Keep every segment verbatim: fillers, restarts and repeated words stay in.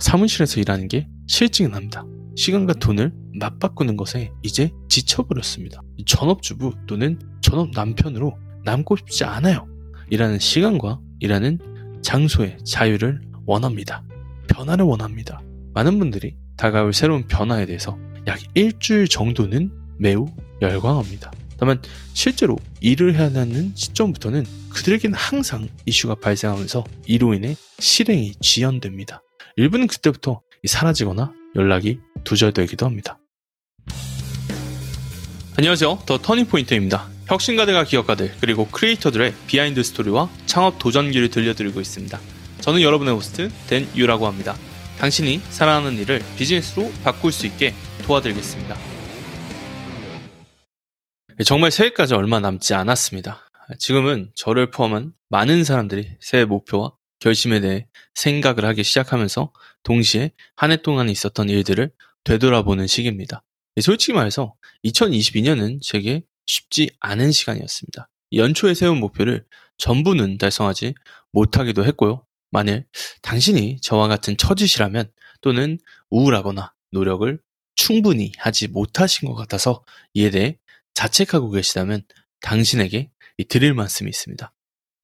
사무실에서 일하는 게 싫지는 합니다. 시간과 돈을 맞바꾸는 것에 이제 지쳐버렸습니다. 전업주부 또는 전업남편으로 남고 싶지 않아요. 일하는 시간과 일하는 장소의 자유를 원합니다. 변화를 원합니다. 많은 분들이 다가올 새로운 변화에 대해서 약 일주일 정도는 매우 열광합니다. 다만 실제로 일을 해야 하는 시점부터는 그들에게는 항상 이슈가 발생하면서 이로 인해 실행이 지연됩니다. 일부는 그때부터 사라지거나 연락이 두절되기도 합니다. 안녕하세요. 더 터닝포인트입니다. 혁신가들과 기업가들 그리고 크리에이터들의 비하인드 스토리와 창업 도전기를 들려드리고 있습니다. 저는 여러분의 호스트 댄유라고 합니다. 당신이 사랑하는 일을 비즈니스로 바꿀 수 있게 도와드리겠습니다. 정말 새해까지 얼마 남지 않았습니다. 지금은 저를 포함한 많은 사람들이 새해 목표와 결심에 대해 생각을 하기 시작하면서 동시에 한 해 동안 있었던 일들을 되돌아보는 시기입니다. 솔직히 말해서 이천이십이 년은 제게 쉽지 않은 시간이었습니다. 연초에 세운 목표를 전부는 달성하지 못하기도 했고요. 만일 당신이 저와 같은 처지시라면 또는 우울하거나 노력을 충분히 하지 못하신 것 같아서 이에 대해 자책하고 계시다면 당신에게 드릴 말씀이 있습니다.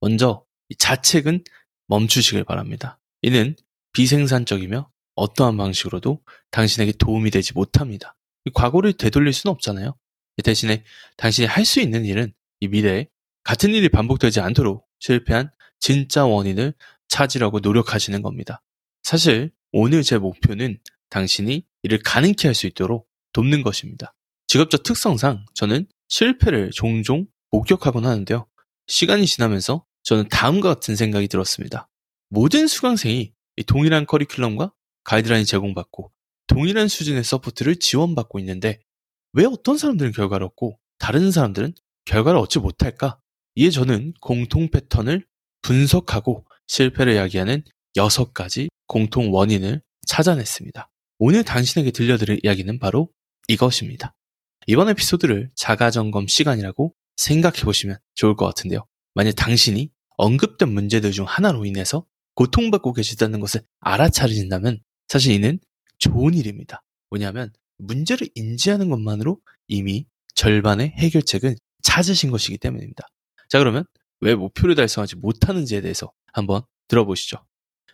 먼저 이 자책은 멈추시길 바랍니다. 이는 비생산적이며 어떠한 방식으로도 당신에게 도움이 되지 못합니다. 과거를 되돌릴 수는 없잖아요. 대신에 당신이 할 수 있는 일은 이 미래에 같은 일이 반복되지 않도록 실패한 진짜 원인을 찾으려고 노력하시는 겁니다. 사실 오늘 제 목표는 당신이 이를 가능케 할 수 있도록 돕는 것입니다. 직업적 특성상 저는 실패를 종종 목격하곤 하는데요. 시간이 지나면서 저는 다음과 같은 생각이 들었습니다. 모든 수강생이 동일한 커리큘럼과 가이드라인을 제공받고 동일한 수준의 서포트를 지원받고 있는데 왜 어떤 사람들은 결과를 얻고 다른 사람들은 결과를 얻지 못할까? 이에 저는 공통 패턴을 분석하고 실패를 야기하는 여섯 가지 공통 원인을 찾아냈습니다. 오늘 당신에게 들려드릴 이야기는 바로 이것입니다. 이번 에피소드를 자가점검 시간이라고 생각해보시면 좋을 것 같은데요. 만약 당신이 언급된 문제들 중 하나로 인해서 고통받고 계시다는 것을 알아차리신다면 사실 이는 좋은 일입니다. 뭐냐면 문제를 인지하는 것만으로 이미 절반의 해결책은 찾으신 것이기 때문입니다. 자, 그러면 왜 목표를 달성하지 못하는지에 대해서 한번 들어보시죠.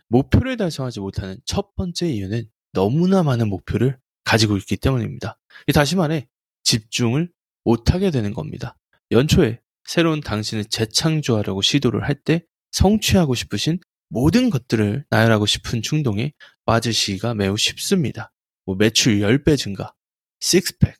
목표를 달성하지 못하는 첫 번째 이유는 너무나 많은 목표를 가지고 있기 때문입니다. 다시 말해 집중을 못하게 되는 겁니다. 연초에 새로운 당신을 재창조하려고 시도를 할 때 성취하고 싶으신 모든 것들을 나열하고 싶은 충동에 빠지시기가 매우 쉽습니다. 뭐 매출 십 배 증가, 식스팩,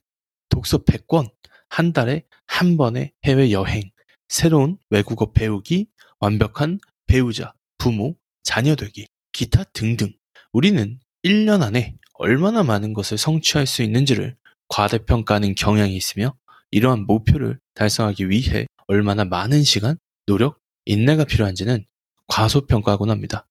독서 백 권, 한 달에 한 번의 해외여행, 새로운 외국어 배우기, 완벽한 배우자, 부모, 자녀 되기, 기타 등등. 우리는 일 년 안에 얼마나 많은 것을 성취할 수 있는지를 과대평가하는 경향이 있으며 이러한 목표를 달성하기 위해 얼마나 많은 시간, 노력, 인내가 필요한지는 과소평가하곤 합니다.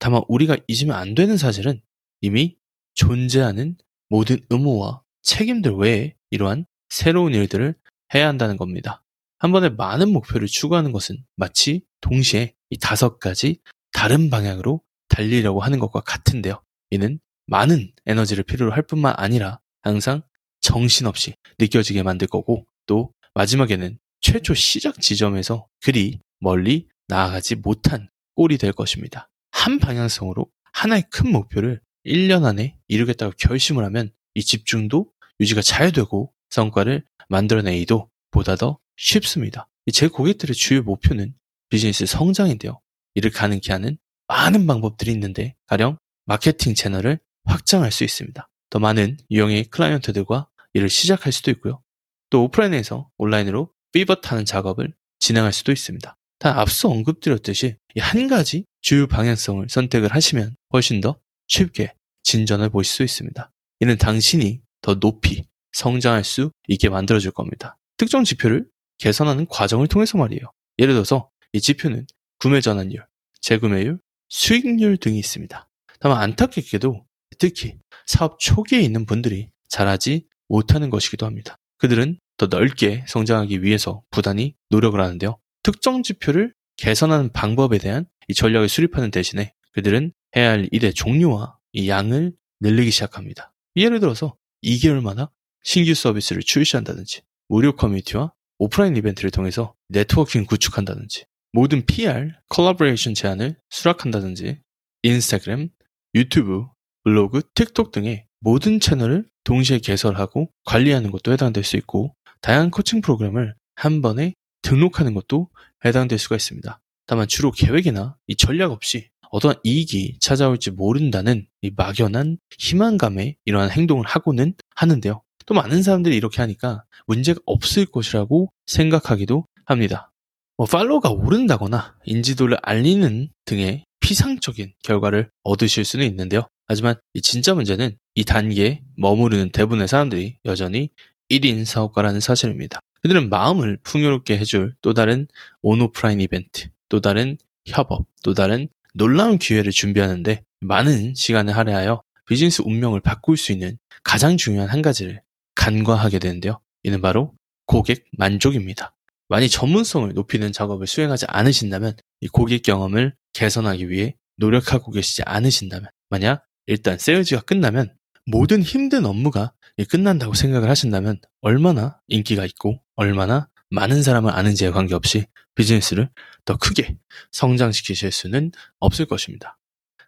다만 우리가 잊으면 안 되는 사실은 이미 존재하는 모든 의무와 책임들 외에 이러한 새로운 일들을 해야 한다는 겁니다. 한 번에 많은 목표를 추구하는 것은 마치 동시에 이 다섯 가지 다른 방향으로 달리려고 하는 것과 같은데요. 이는 많은 에너지를 필요로 할 뿐만 아니라 항상 정신없이 느껴지게 만들 거고 또 마지막에는 최초 시작 지점에서 그리 멀리 나아가지 못한 꼴이 될 것입니다. 한 방향성으로 하나의 큰 목표를 일 년 안에 이루겠다고 결심을 하면 이 집중도 유지가 잘 되고 성과를 만들어내기도 보다 더 쉽습니다. 제 고객들의 주요 목표는 비즈니스 성장인데요. 이를 가능케 하는 많은 방법들이 있는데 가령 마케팅 채널을 확장할 수 있습니다. 더 많은 유형의 클라이언트들과 일을 시작할 수도 있고요. 또 오프라인에서 온라인으로 피벗하는 작업을 진행할 수도 있습니다. 단 앞서 언급드렸듯이 이 한 가지 주요 방향성을 선택을 하시면 훨씬 더 쉽게 진전을 보실 수 있습니다. 이는 당신이 더 높이 성장할 수 있게 만들어줄 겁니다. 특정 지표를 개선하는 과정을 통해서 말이에요. 예를 들어서 이 지표는 구매 전환율, 재구매율, 수익률 등이 있습니다. 다만 안타깝게도 특히 사업 초기에 있는 분들이 잘하지 못하는 것이기도 합니다. 그들은 더 넓게 성장하기 위해서 부단히 노력을 하는데요. 특정 지표를 개선하는 방법에 대한 이 전략을 수립하는 대신에 그들은 해야 할 일의 종류와 이 양을 늘리기 시작합니다. 예를 들어서 이 개월마다 신규 서비스를 출시한다든지, 무료 커뮤니티와 오프라인 이벤트를 통해서 네트워킹 구축한다든지, 모든 피알, 콜라보레이션 제안을 수락한다든지, 인스타그램, 유튜브, 블로그, 틱톡 등의 모든 채널을 동시에 개설하고 관리하는 것도 해당될 수 있고, 다양한 코칭 프로그램을 한 번에 등록하는 것도 해당될 수가 있습니다. 다만 주로 계획이나 이 전략 없이 어떠한 이익이 찾아올지 모른다는 이 막연한 희망감에 이러한 행동을 하고는 하는데요. 또 많은 사람들이 이렇게 하니까 문제가 없을 것이라고 생각하기도 합니다. 뭐 팔로우가 오른다거나 인지도를 알리는 등의 피상적인 결과를 얻으실 수는 있는데요. 하지만 이 진짜 문제는 이 단계에 머무르는 대부분의 사람들이 여전히 일 인 사업가라는 사실입니다. 그들은 마음을 풍요롭게 해줄 또 다른 온오프라인 이벤트, 또 다른 협업, 또 다른 놀라운 기회를 준비하는데 많은 시간을 할애하여 비즈니스 운명을 바꿀 수 있는 가장 중요한 한 가지를 간과하게 되는데요. 이는 바로 고객 만족입니다. 만일 전문성을 높이는 작업을 수행하지 않으신다면, 이 고객 경험을 개선하기 위해 노력하고 계시지 않으신다면, 만약 일단 세일즈가 끝나면 모든 힘든 업무가 끝난다고 생각을 하신다면 얼마나 인기가 있고 얼마나 많은 사람을 아는지에 관계없이 비즈니스를 더 크게 성장시키실 수는 없을 것입니다.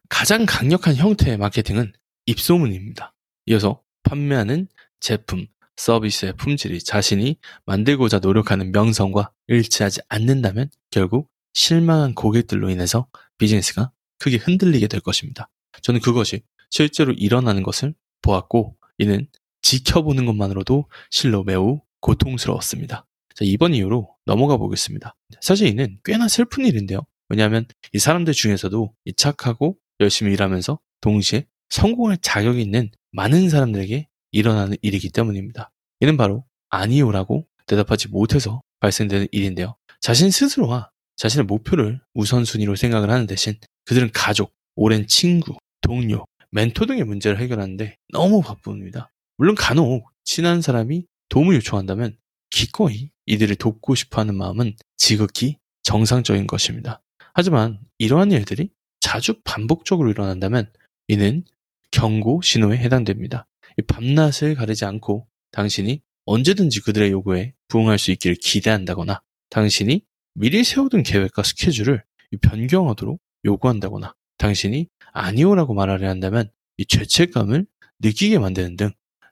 가장 강력한 형태의 마케팅은 입소문입니다. 이어서 판매하는 제품, 서비스의 품질이 자신이 만들고자 노력하는 명성과 일치하지 않는다면 결국 실망한 고객들로 인해서 비즈니스가 크게 흔들리게 될 것입니다. 저는 그것이 실제로 일어나는 것을 보았고, 이는 지켜보는 것만으로도 실로 매우 고통스러웠습니다. 자, 이번 이유로 넘어가 보겠습니다. 사실 이는 꽤나 슬픈 일인데요. 왜냐하면 이 사람들 중에서도 이 착하고 열심히 일하면서 동시에 성공할 자격이 있는 많은 사람들에게 일어나는 일이기 때문입니다. 이는 바로 아니요라고 대답하지 못해서 발생되는 일인데요. 자신 스스로와 자신의 목표를 우선순위로 생각을 하는 대신 그들은 가족, 오랜 친구, 동료, 멘토 등의 문제를 해결하는데 너무 바쁩니다. 물론 간혹 친한 사람이 도움을 요청한다면 기꺼이 이들을 돕고 싶어하는 마음은 지극히 정상적인 것입니다. 하지만 이러한 일들이 자주 반복적으로 일어난다면 이는 경고 신호에 해당됩니다. 밤낮을 가리지 않고 당신이 언제든지 그들의 요구에 부응할 수 있기를 기대한다거나, 당신이 미리 세워둔 계획과 스케줄을 변경하도록 요구한다거나, 당신이 아니오라고 말하려 한다면 이 죄책감을 느끼게 만드는 등,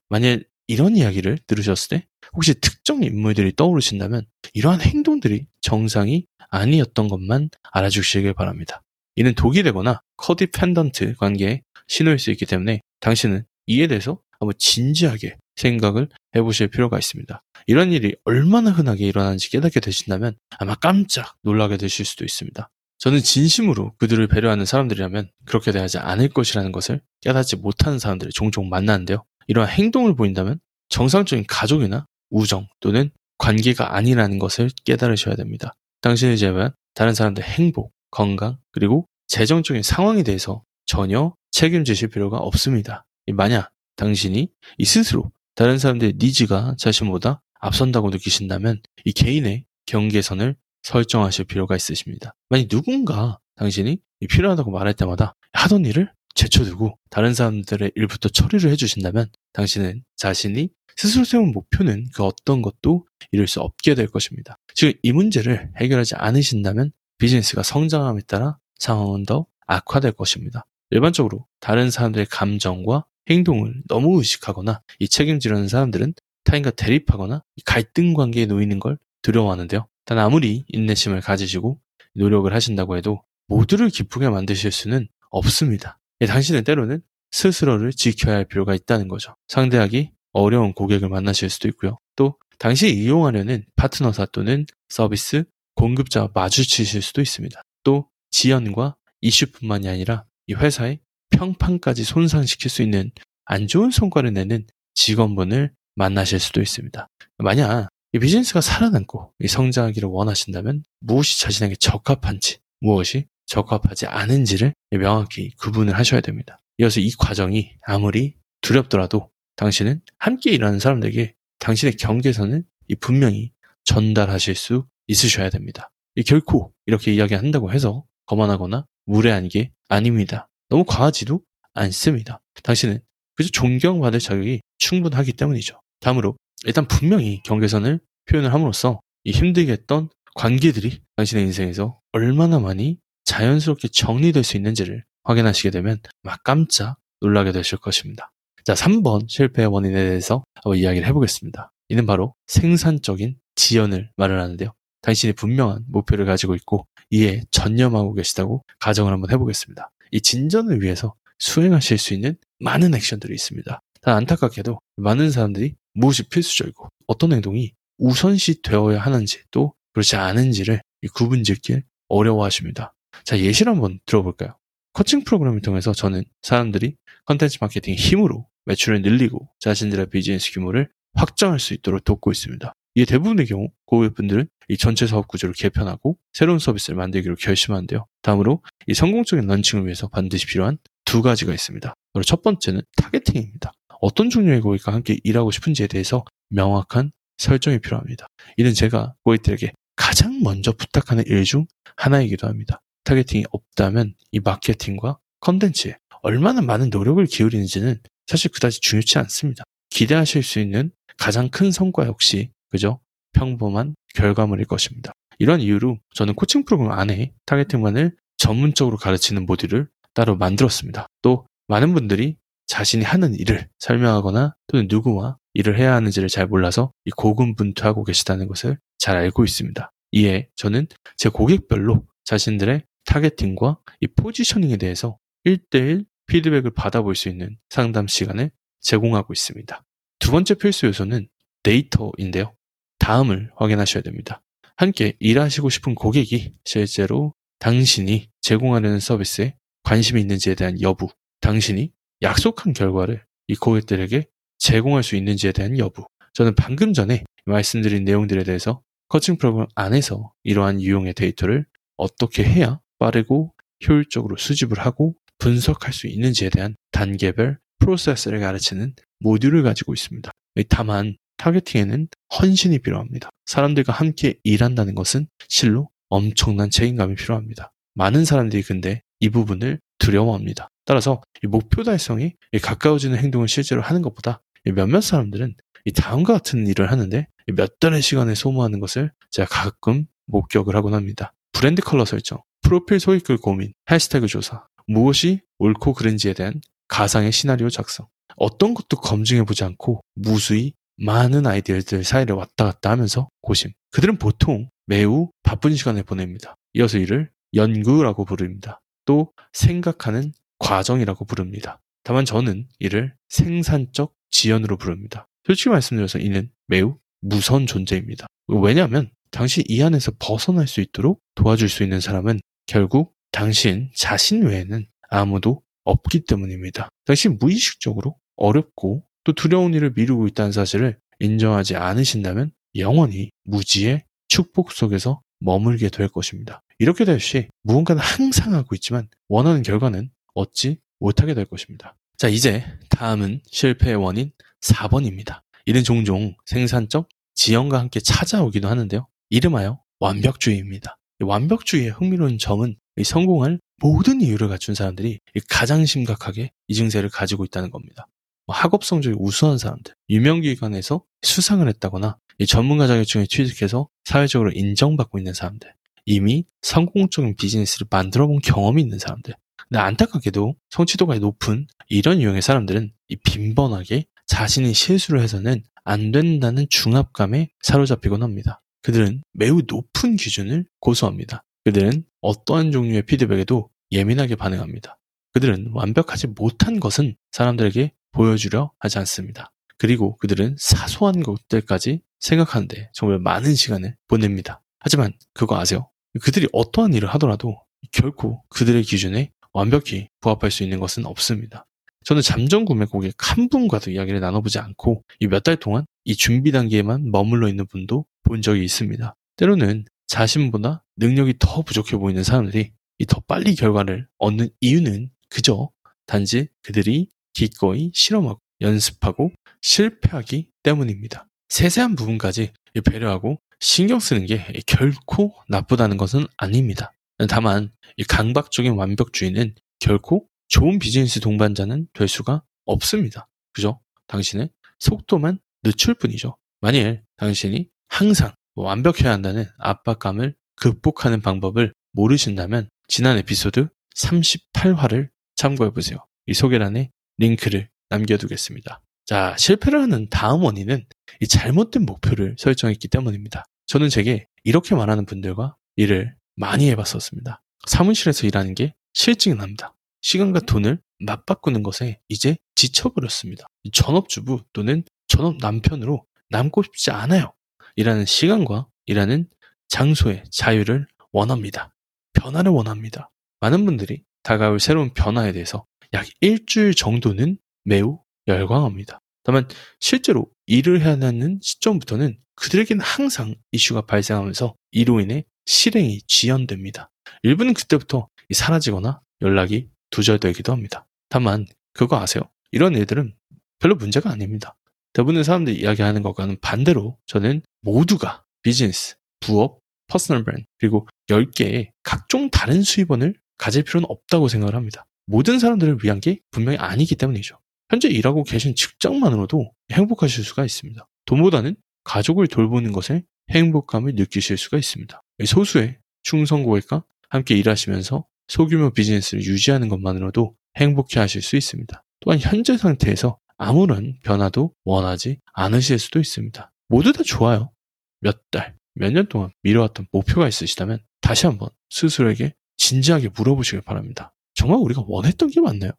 만일 이런 이야기를 들으셨을 때 혹시 특정 인물들이 떠오르신다면 이러한 행동들이 정상이 아니었던 것만 알아주시길 바랍니다. 이는 독이 되거나 커디펜던트 관계의 신호일 수 있기 때문에 당신은 이에 대해서 한번 진지하게 생각을 해보실 필요가 있습니다. 이런 일이 얼마나 흔하게 일어나는지 깨닫게 되신다면 아마 깜짝 놀라게 되실 수도 있습니다. 저는 진심으로 그들을 배려하는 사람들이라면 그렇게 대하지 않을 것이라는 것을 깨닫지 못하는 사람들을 종종 만나는데요. 이러한 행동을 보인다면 정상적인 가족이나 우정 또는 관계가 아니라는 것을 깨달으셔야 됩니다. 당신을 제외한 다른 사람들의 행복, 건강, 그리고 재정적인 상황에 대해서 전혀 책임지실 필요가 없습니다. 만약 당신이 이 스스로 다른 사람들의 니즈가 자신보다 앞선다고 느끼신다면 이 개인의 경계선을 설정하실 필요가 있으십니다. 만약 누군가 당신이 필요하다고 말할 때마다 하던 일을 제쳐두고 다른 사람들의 일부터 처리를 해주신다면 당신은 자신이 스스로 세운 목표는 그 어떤 것도 이룰 수 없게 될 것입니다. 지금 이 문제를 해결하지 않으신다면 비즈니스가 성장함에 따라 상황은 더 악화될 것입니다. 일반적으로 다른 사람들의 감정과 행동을 너무 의식하거나 이 책임지려는 사람들은 타인과 대립하거나 갈등 관계에 놓이는 걸 두려워하는데요. 단 아무리 인내심을 가지시고 노력을 하신다고 해도 모두를 기쁘게 만드실 수는 없습니다. 예, 당신은 때로는 스스로를 지켜야 할 필요가 있다는 거죠. 상대하기 어려운 고객을 만나실 수도 있고요. 또 당신이 이용하려는 파트너사 또는 서비스 공급자와 마주치실 수도 있습니다. 또 지연과 이슈뿐만이 아니라 이 회사의 평판까지 손상시킬 수 있는 안 좋은 성과를 내는 직원분을 만나실 수도 있습니다. 만약 이 비즈니스가 살아남고 성장하기를 원하신다면 무엇이 자신에게 적합한지, 무엇이 적합하지 않은지를 명확히 구분을 하셔야 됩니다. 이어서 이 과정이 아무리 두렵더라도 당신은 함께 일하는 사람들에게 당신의 경계선을 분명히 전달하실 수 있으셔야 됩니다. 결코 이렇게 이야기한다고 해서 거만하거나 무례한 게 아닙니다. 너무 과하지도 않습니다. 당신은 그저 존경받을 자격이 충분하기 때문이죠. 다음으로 일단 분명히 경계선을 표현을 함으로써 이 힘들게 했던 관계들이 당신의 인생에서 얼마나 많이 자연스럽게 정리될 수 있는지를 확인하시게 되면 막 깜짝 놀라게 되실 것입니다. 자, 삼 번 실패의 원인에 대해서 한번 이야기를 해보겠습니다. 이는 바로 생산적인 지연을 말을 하는데요. 당신이 분명한 목표를 가지고 있고 이에 전념하고 계시다고 가정을 한번 해보겠습니다. 이 진전을 위해서 수행하실 수 있는 많은 액션들이 있습니다. 단 안타깝게도 많은 사람들이 무엇이 필수적이고 어떤 행동이 우선시 되어야 하는지 또 그렇지 않은지를 구분짓길 어려워하십니다. 자, 예시를 한번 들어볼까요? 코칭 프로그램을 통해서 저는 사람들이 컨텐츠 마케팅의 힘으로 매출을 늘리고 자신들의 비즈니스 규모를 확장할 수 있도록 돕고 있습니다. 이에 대부분의 경우 고객분들은 이 전체 사업 구조를 개편하고 새로운 서비스를 만들기로 결심하는데요. 다음으로 이 성공적인 런칭을 위해서 반드시 필요한 두 가지가 있습니다. 바로 첫 번째는 타겟팅입니다. 어떤 종류의 고객과 함께 일하고 싶은지에 대해서 명확한 설정이 필요합니다. 이는 제가 고객들에게 가장 먼저 부탁하는 일 중 하나이기도 합니다. 타겟팅이 없다면 이 마케팅과 컨텐츠에 얼마나 많은 노력을 기울이는지는 사실 그다지 중요치 않습니다. 기대하실 수 있는 가장 큰 성과 역시 그저 평범한 결과물일 것입니다. 이런 이유로 저는 코칭 프로그램 안에 타겟팅만을 전문적으로 가르치는 모듈을 따로 만들었습니다. 또 많은 분들이 자신이 하는 일을 설명하거나 또는 누구와 일을 해야 하는지를 잘 몰라서 이 고군분투하고 계시다는 것을 잘 알고 있습니다. 이에 저는 제 고객별로 자신들의 타겟팅과 이 포지셔닝에 대해서 일 대일 피드백을 받아볼 수 있는 상담 시간을 제공하고 있습니다. 두 번째 필수 요소는 데이터인데요. 다음을 확인하셔야 됩니다. 함께 일하시고 싶은 고객이 실제로 당신이 제공하려는 서비스에 관심이 있는지에 대한 여부, 당신이 약속한 결과를 이 고객들에게 제공할 수 있는지에 대한 여부. 저는 방금 전에 말씀드린 내용들에 대해서 코칭 프로그램 안에서 이러한 유형의 데이터를 어떻게 해야 빠르고 효율적으로 수집을 하고 분석할 수 있는지에 대한 단계별 프로세스를 가르치는 모듈을 가지고 있습니다. 다만 타겟팅에는 헌신이 필요합니다. 사람들과 함께 일한다는 것은 실로 엄청난 책임감이 필요합니다. 많은 사람들이 근데 이 부분을 두려워합니다. 따라서 이 목표 달성에 가까워지는 행동을 실제로 하는 것보다 몇몇 사람들은 이 다음과 같은 일을 하는데 몇 달의 시간을 소모하는 것을 제가 가끔 목격을 하곤 합니다. 브랜드 컬러 설정, 프로필 소개글 고민, 해시태그 조사, 무엇이 옳고 그른지에 대한 가상의 시나리오 작성, 어떤 것도 검증해보지 않고 무수히 많은 아이디어들 사이를 왔다 갔다 하면서 고심. 그들은 보통 매우 바쁜 시간을 보냅니다. 이어서 이를 연구라고 부릅니다. 또 생각하는 과정이라고 부릅니다. 다만 저는 이를 생산적 지연으로 부릅니다. 솔직히 말씀드려서 이는 매우 무서운 존재입니다. 왜냐하면 당신 이 안에서 벗어날 수 있도록 도와줄 수 있는 사람은 결국 당신 자신 외에는 아무도 없기 때문입니다. 당신 무의식적으로 어렵고 또 두려운 일을 미루고 있다는 사실을 인정하지 않으신다면 영원히 무지의 축복 속에서 머물게 될 것입니다. 이렇게 될 시 무언가는 항상 하고 있지만 원하는 결과는 얻지 못하게 될 것입니다. 자, 이제 다음은 실패의 원인 사 번입니다. 이는 종종 생산적 지연과 함께 찾아오기도 하는데요. 이름하여 완벽주의입니다. 완벽주의의 흥미로운 점은 이 성공할 모든 이유를 갖춘 사람들이 가장 심각하게 이 증세를 가지고 있다는 겁니다. 학업 성적이 우수한 사람들, 유명기관에서 수상을 했다거나 이 전문가 자격증에 취득해서 사회적으로 인정받고 있는 사람들, 이미 성공적인 비즈니스를 만들어 본 경험이 있는 사람들, 근데 안타깝게도 성취도가 높은 이런 유형의 사람들은 이 빈번하게 자신이 실수를 해서는 안 된다는 중압감에 사로잡히곤 합니다. 그들은 매우 높은 기준을 고수합니다. 그들은 어떠한 종류의 피드백에도 예민하게 반응합니다. 그들은 완벽하지 못한 것은 사람들에게 보여주려 하지 않습니다. 그리고 그들은 사소한 것들까지 생각하는데 정말 많은 시간을 보냅니다. 하지만 그거 아세요? 그들이 어떠한 일을 하더라도 결코 그들의 기준에 완벽히 부합할 수 있는 것은 없습니다. 저는 잠정 구매 고객 한 분과도 이야기를 나눠보지 않고 이 몇 달 동안 이 준비 단계에만 머물러 있는 분도 본 적이 있습니다. 때로는 자신보다 능력이 더 부족해 보이는 사람들이 이 더 빨리 결과를 얻는 이유는 그저 단지 그들이 기꺼이 실험하고 연습하고 실패하기 때문입니다. 세세한 부분까지 배려하고 신경 쓰는 게 결코 나쁘다는 것은 아닙니다. 다만 이 강박적인 완벽주의는 결코 좋은 비즈니스 동반자는 될 수가 없습니다. 그죠? 당신의 속도만 늦출 뿐이죠. 만일 당신이 항상 완벽해야 한다는 압박감을 극복하는 방법을 모르신다면 지난 에피소드 삼십팔 화를 참고해보세요. 이 소개란에 링크를 남겨두겠습니다. 자, 실패를 하는 다음 원인은 이 잘못된 목표를 설정했기 때문입니다. 저는 제게 이렇게 말하는 분들과 일을 많이 해봤었습니다. 사무실에서 일하는 게 싫증이 납니다. 시간과 돈을 맞바꾸는 것에 이제 지쳐버렸습니다. 전업주부 또는 전업남편으로 남고 싶지 않아요. 일하는 시간과 일하는 장소의 자유를 원합니다. 변화를 원합니다. 많은 분들이 다가올 새로운 변화에 대해서 약 일주일 정도는 매우 열광합니다. 다만 실제로 일을 해야 하는 시점부터는 그들에게는 항상 이슈가 발생하면서 이로 인해 실행이 지연됩니다. 일부는 그때부터 사라지거나 연락이 두절되기도 합니다. 다만 그거 아세요? 이런 일들은 별로 문제가 아닙니다. 대부분의 사람들이 이야기하는 것과는 반대로 저는 모두가 비즈니스, 부업, 퍼스널 브랜드 그리고 열 개의 각종 다른 수입원을 가질 필요는 없다고 생각을 합니다. 모든 사람들을 위한 게 분명히 아니기 때문이죠. 현재 일하고 계신 직장만으로도 행복하실 수가 있습니다. 돈보다는 가족을 돌보는 것에 행복감을 느끼실 수가 있습니다. 소수의 충성 고객과 함께 일하시면서 소규모 비즈니스를 유지하는 것만으로도 행복해 하실 수 있습니다. 또한 현재 상태에서 아무런 변화도 원하지 않으실 수도 있습니다. 모두 다 좋아요. 몇 달, 몇 년 동안 미뤄왔던 목표가 있으시다면 다시 한번 스스로에게 진지하게 물어보시길 바랍니다. 정말 우리가 원했던 게 맞나요?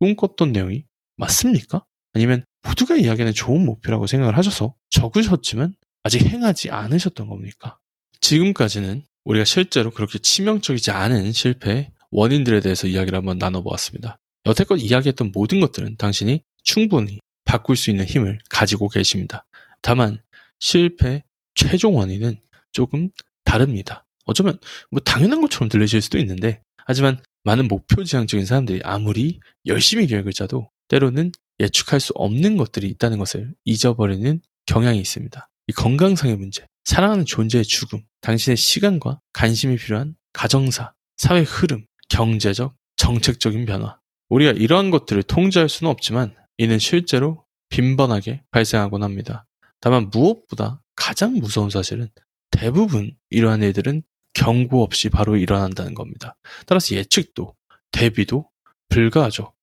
꿈꿨던 내용이 맞습니까? 아니면 모두가 이야기하는 좋은 목표라고 생각을 하셔서 적으셨지만 아직 행하지 않으셨던 겁니까? 지금까지는 우리가 실제로 그렇게 치명적이지 않은 실패의 원인들에 대해서 이야기를 한번 나눠보았습니다. 여태껏 이야기했던 모든 것들은 당신이 충분히 바꿀 수 있는 힘을 가지고 계십니다. 다만 실패의 최종 원인은 조금 다릅니다. 어쩌면 뭐 당연한 것처럼 들리실 수도 있는데 하지만 많은 목표지향적인 사람들이 아무리 열심히 계획을 짜도 때로는 예측할 수 없는 것들이 있다는 것을 잊어버리는 경향이 있습니다. 이 건강상의 문제, 사랑하는 존재의 죽음, 당신의 시간과 관심이 필요한 가정사, 사회 흐름, 경제적, 정책적인 변화. 우리가 이러한 것들을 통제할 수는 없지만 이는 실제로 빈번하게 발생하곤 합니다. 다만 무엇보다 가장 무서운 사실은 대부분 이러한 일들은 경고 없이 바로 일어난다는 겁니다. 따라서 예측도, 대비도 불가하죠.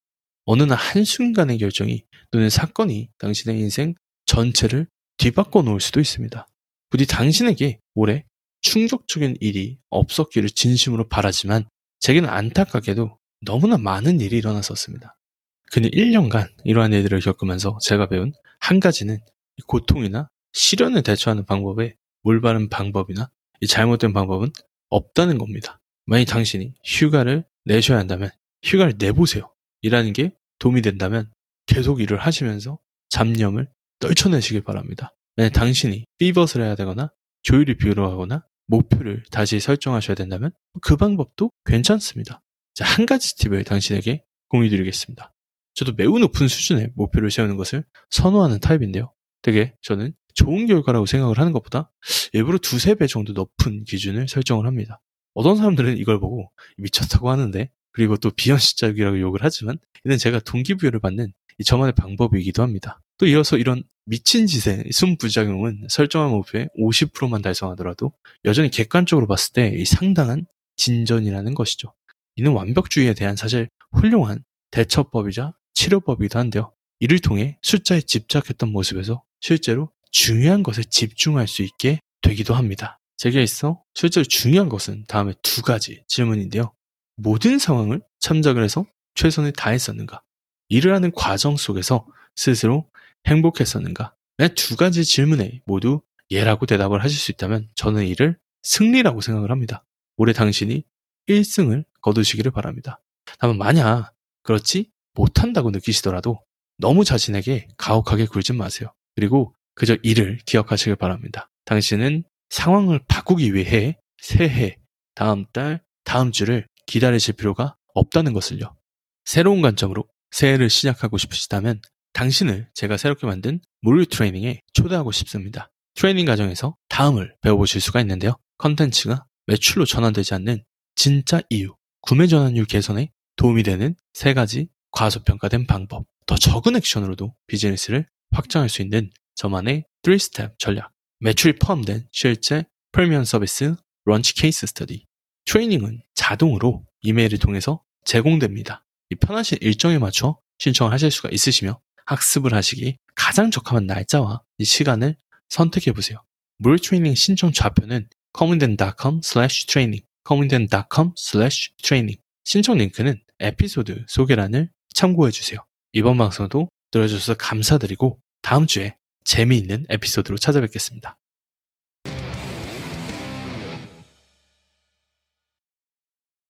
어느 날 한순간의 결정이 또는 사건이 당신의 인생 전체를 뒤바꿔 놓을 수도 있습니다. 부디 당신에게 올해 충격적인 일이 없었기를 진심으로 바라지만 제게는 안타깝게도 너무나 많은 일이 일어났었습니다. 그는 일 년간 이러한 일들을 겪으면서 제가 배운 한 가지는 고통이나 시련에 대처하는 방법에 올바른 방법이나 이 잘못된 방법은 없다는 겁니다. 만약 당신이 휴가를 내셔야 한다면 휴가를 내보세요. 일하는 게 도움이 된다면 계속 일을 하시면서 잡념을 떨쳐내시길 바랍니다. 만약 당신이 피벗을 해야 되거나 조율이 필요하거나 목표를 다시 설정하셔야 된다면 그 방법도 괜찮습니다. 자, 한 가지 팁을 당신에게 공유드리겠습니다. 저도 매우 높은 수준의 목표를 세우는 것을 선호하는 타입인데요. 되게 저는 좋은 결과라고 생각을 하는 것보다 일부러 두세 배 정도 높은 기준을 설정을 합니다. 어떤 사람들은 이걸 보고 미쳤다고 하는데 그리고 또 비현실적이라고 욕을 하지만 이는 제가 동기부여를 받는 저만의 방법이기도 합니다. 또 이어서 이런 미친 짓의 순부작용은 설정한 목표의 오십 퍼센트만 달성하더라도 여전히 객관적으로 봤을 때 상당한 진전이라는 것이죠. 이는 완벽주의에 대한 사실 훌륭한 대처법이자 치료법이기도 한데요. 이를 통해 숫자에 집착했던 모습에서 실제로 중요한 것에 집중할 수 있게 되기도 합니다. 제게 있어 실제로 중요한 것은 다음에 두 가지 질문인데요. 모든 상황을 참작을 해서 최선을 다했었는가? 일을 하는 과정 속에서 스스로 행복했었는가? 만약 두 가지 질문에 모두 예라고 대답을 하실 수 있다면 저는 이를 승리라고 생각을 합니다. 올해 당신이 일 승을 거두시기를 바랍니다. 다만 만약 그렇지 못한다고 느끼시더라도 너무 자신에게 가혹하게 굴지 마세요. 그리고 그저 이를 기억하시길 바랍니다. 당신은 상황을 바꾸기 위해 새해, 다음 달, 다음 주를 기다리실 필요가 없다는 것을요. 새로운 관점으로 새해를 시작하고 싶으시다면 당신을 제가 새롭게 만든 무료 트레이닝에 초대하고 싶습니다. 트레이닝 과정에서 다음을 배워보실 수가 있는데요. 컨텐츠가 매출로 전환되지 않는 진짜 이유, 구매 전환율 개선의 도움이 되는 세 가지 과소평가된 방법. 더 적은 액션으로도 비즈니스를 확장할 수 있는 저만의 쓰리 스텝 전략. 매출이 포함된 실제 프리미엄 서비스 런치 케이스 스터디. 트레이닝은 자동으로 이메일을 통해서 제공됩니다. 이 편하신 일정에 맞춰 신청을 하실 수가 있으시며 학습을 하시기 가장 적합한 날짜와 이 시간을 선택해보세요. 무료 트레이닝 신청 좌표는 callmeden 닷컴 슬래시 트레이닝 callmeden 닷컴 슬래시 트레이닝 신청 링크는 에피소드 소개란을 참고해주세요. 이번 방송도 들어주셔서 감사드리고 다음 주에 재미있는 에피소드로 찾아뵙겠습니다.